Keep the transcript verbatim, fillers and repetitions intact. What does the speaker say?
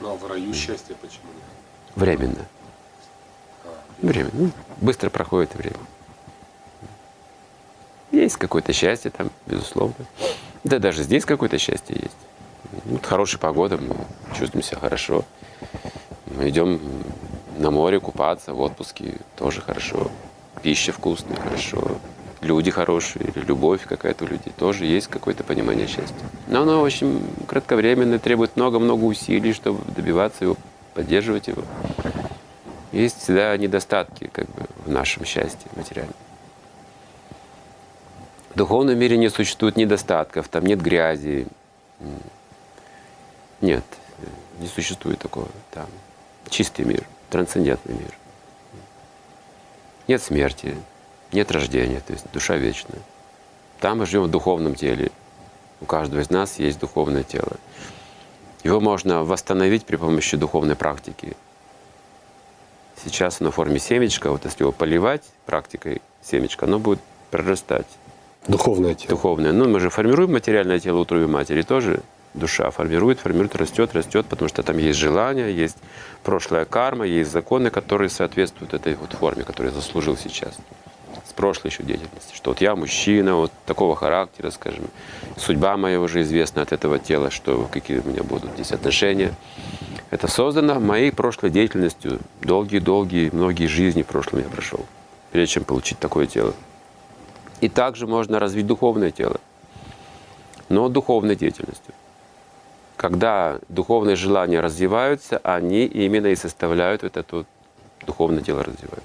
Ну, а в раю счастье почему нет? Временно. Временно. Быстро проходит время. Есть какое-то счастье там, безусловно. Да даже здесь какое-то счастье есть. Вот хорошая погода, мы чувствуем себя хорошо. Мы идем на море купаться, в отпуске тоже хорошо. Пища вкусная, хорошо. Люди хорошие, любовь какая-то у людей, тоже есть какое-то понимание счастья. Но оно очень кратковременное, требует много-много усилий, чтобы добиваться его, поддерживать его. Есть всегда недостатки как бы, в нашем счастье материальном. В духовном мире не существует недостатков, там нет грязи. Нет, не существует такого. Там чистый мир, трансцендентный мир. Нет смерти. Нет рождения, то есть душа вечная. Там мы живем в духовном теле. У каждого из нас есть духовное тело. Его можно восстановить при помощи духовной практики. Сейчас оно в форме семечка, вот если его поливать практикой семечка, оно будет прорастать. Духовное тело. Духовное. Ну, мы же формируем материальное тело в утробе матери, тоже душа формирует, формирует, растет, растет, потому что там есть желание, есть прошлая карма, есть законы, которые соответствуют этой вот форме, которую я заслужил сейчас. С прошлой еще деятельности, что вот я мужчина, вот такого характера, скажем, судьба моя уже известна от этого тела, что какие у меня будут здесь отношения. Это создано моей прошлой деятельностью, долгие-долгие, многие жизни в прошлом я прошел, прежде чем получить такое тело. И также можно развить духовное тело, но духовной деятельностью. Когда духовные желания развиваются, они именно и составляют вот это вот духовное тело развивают.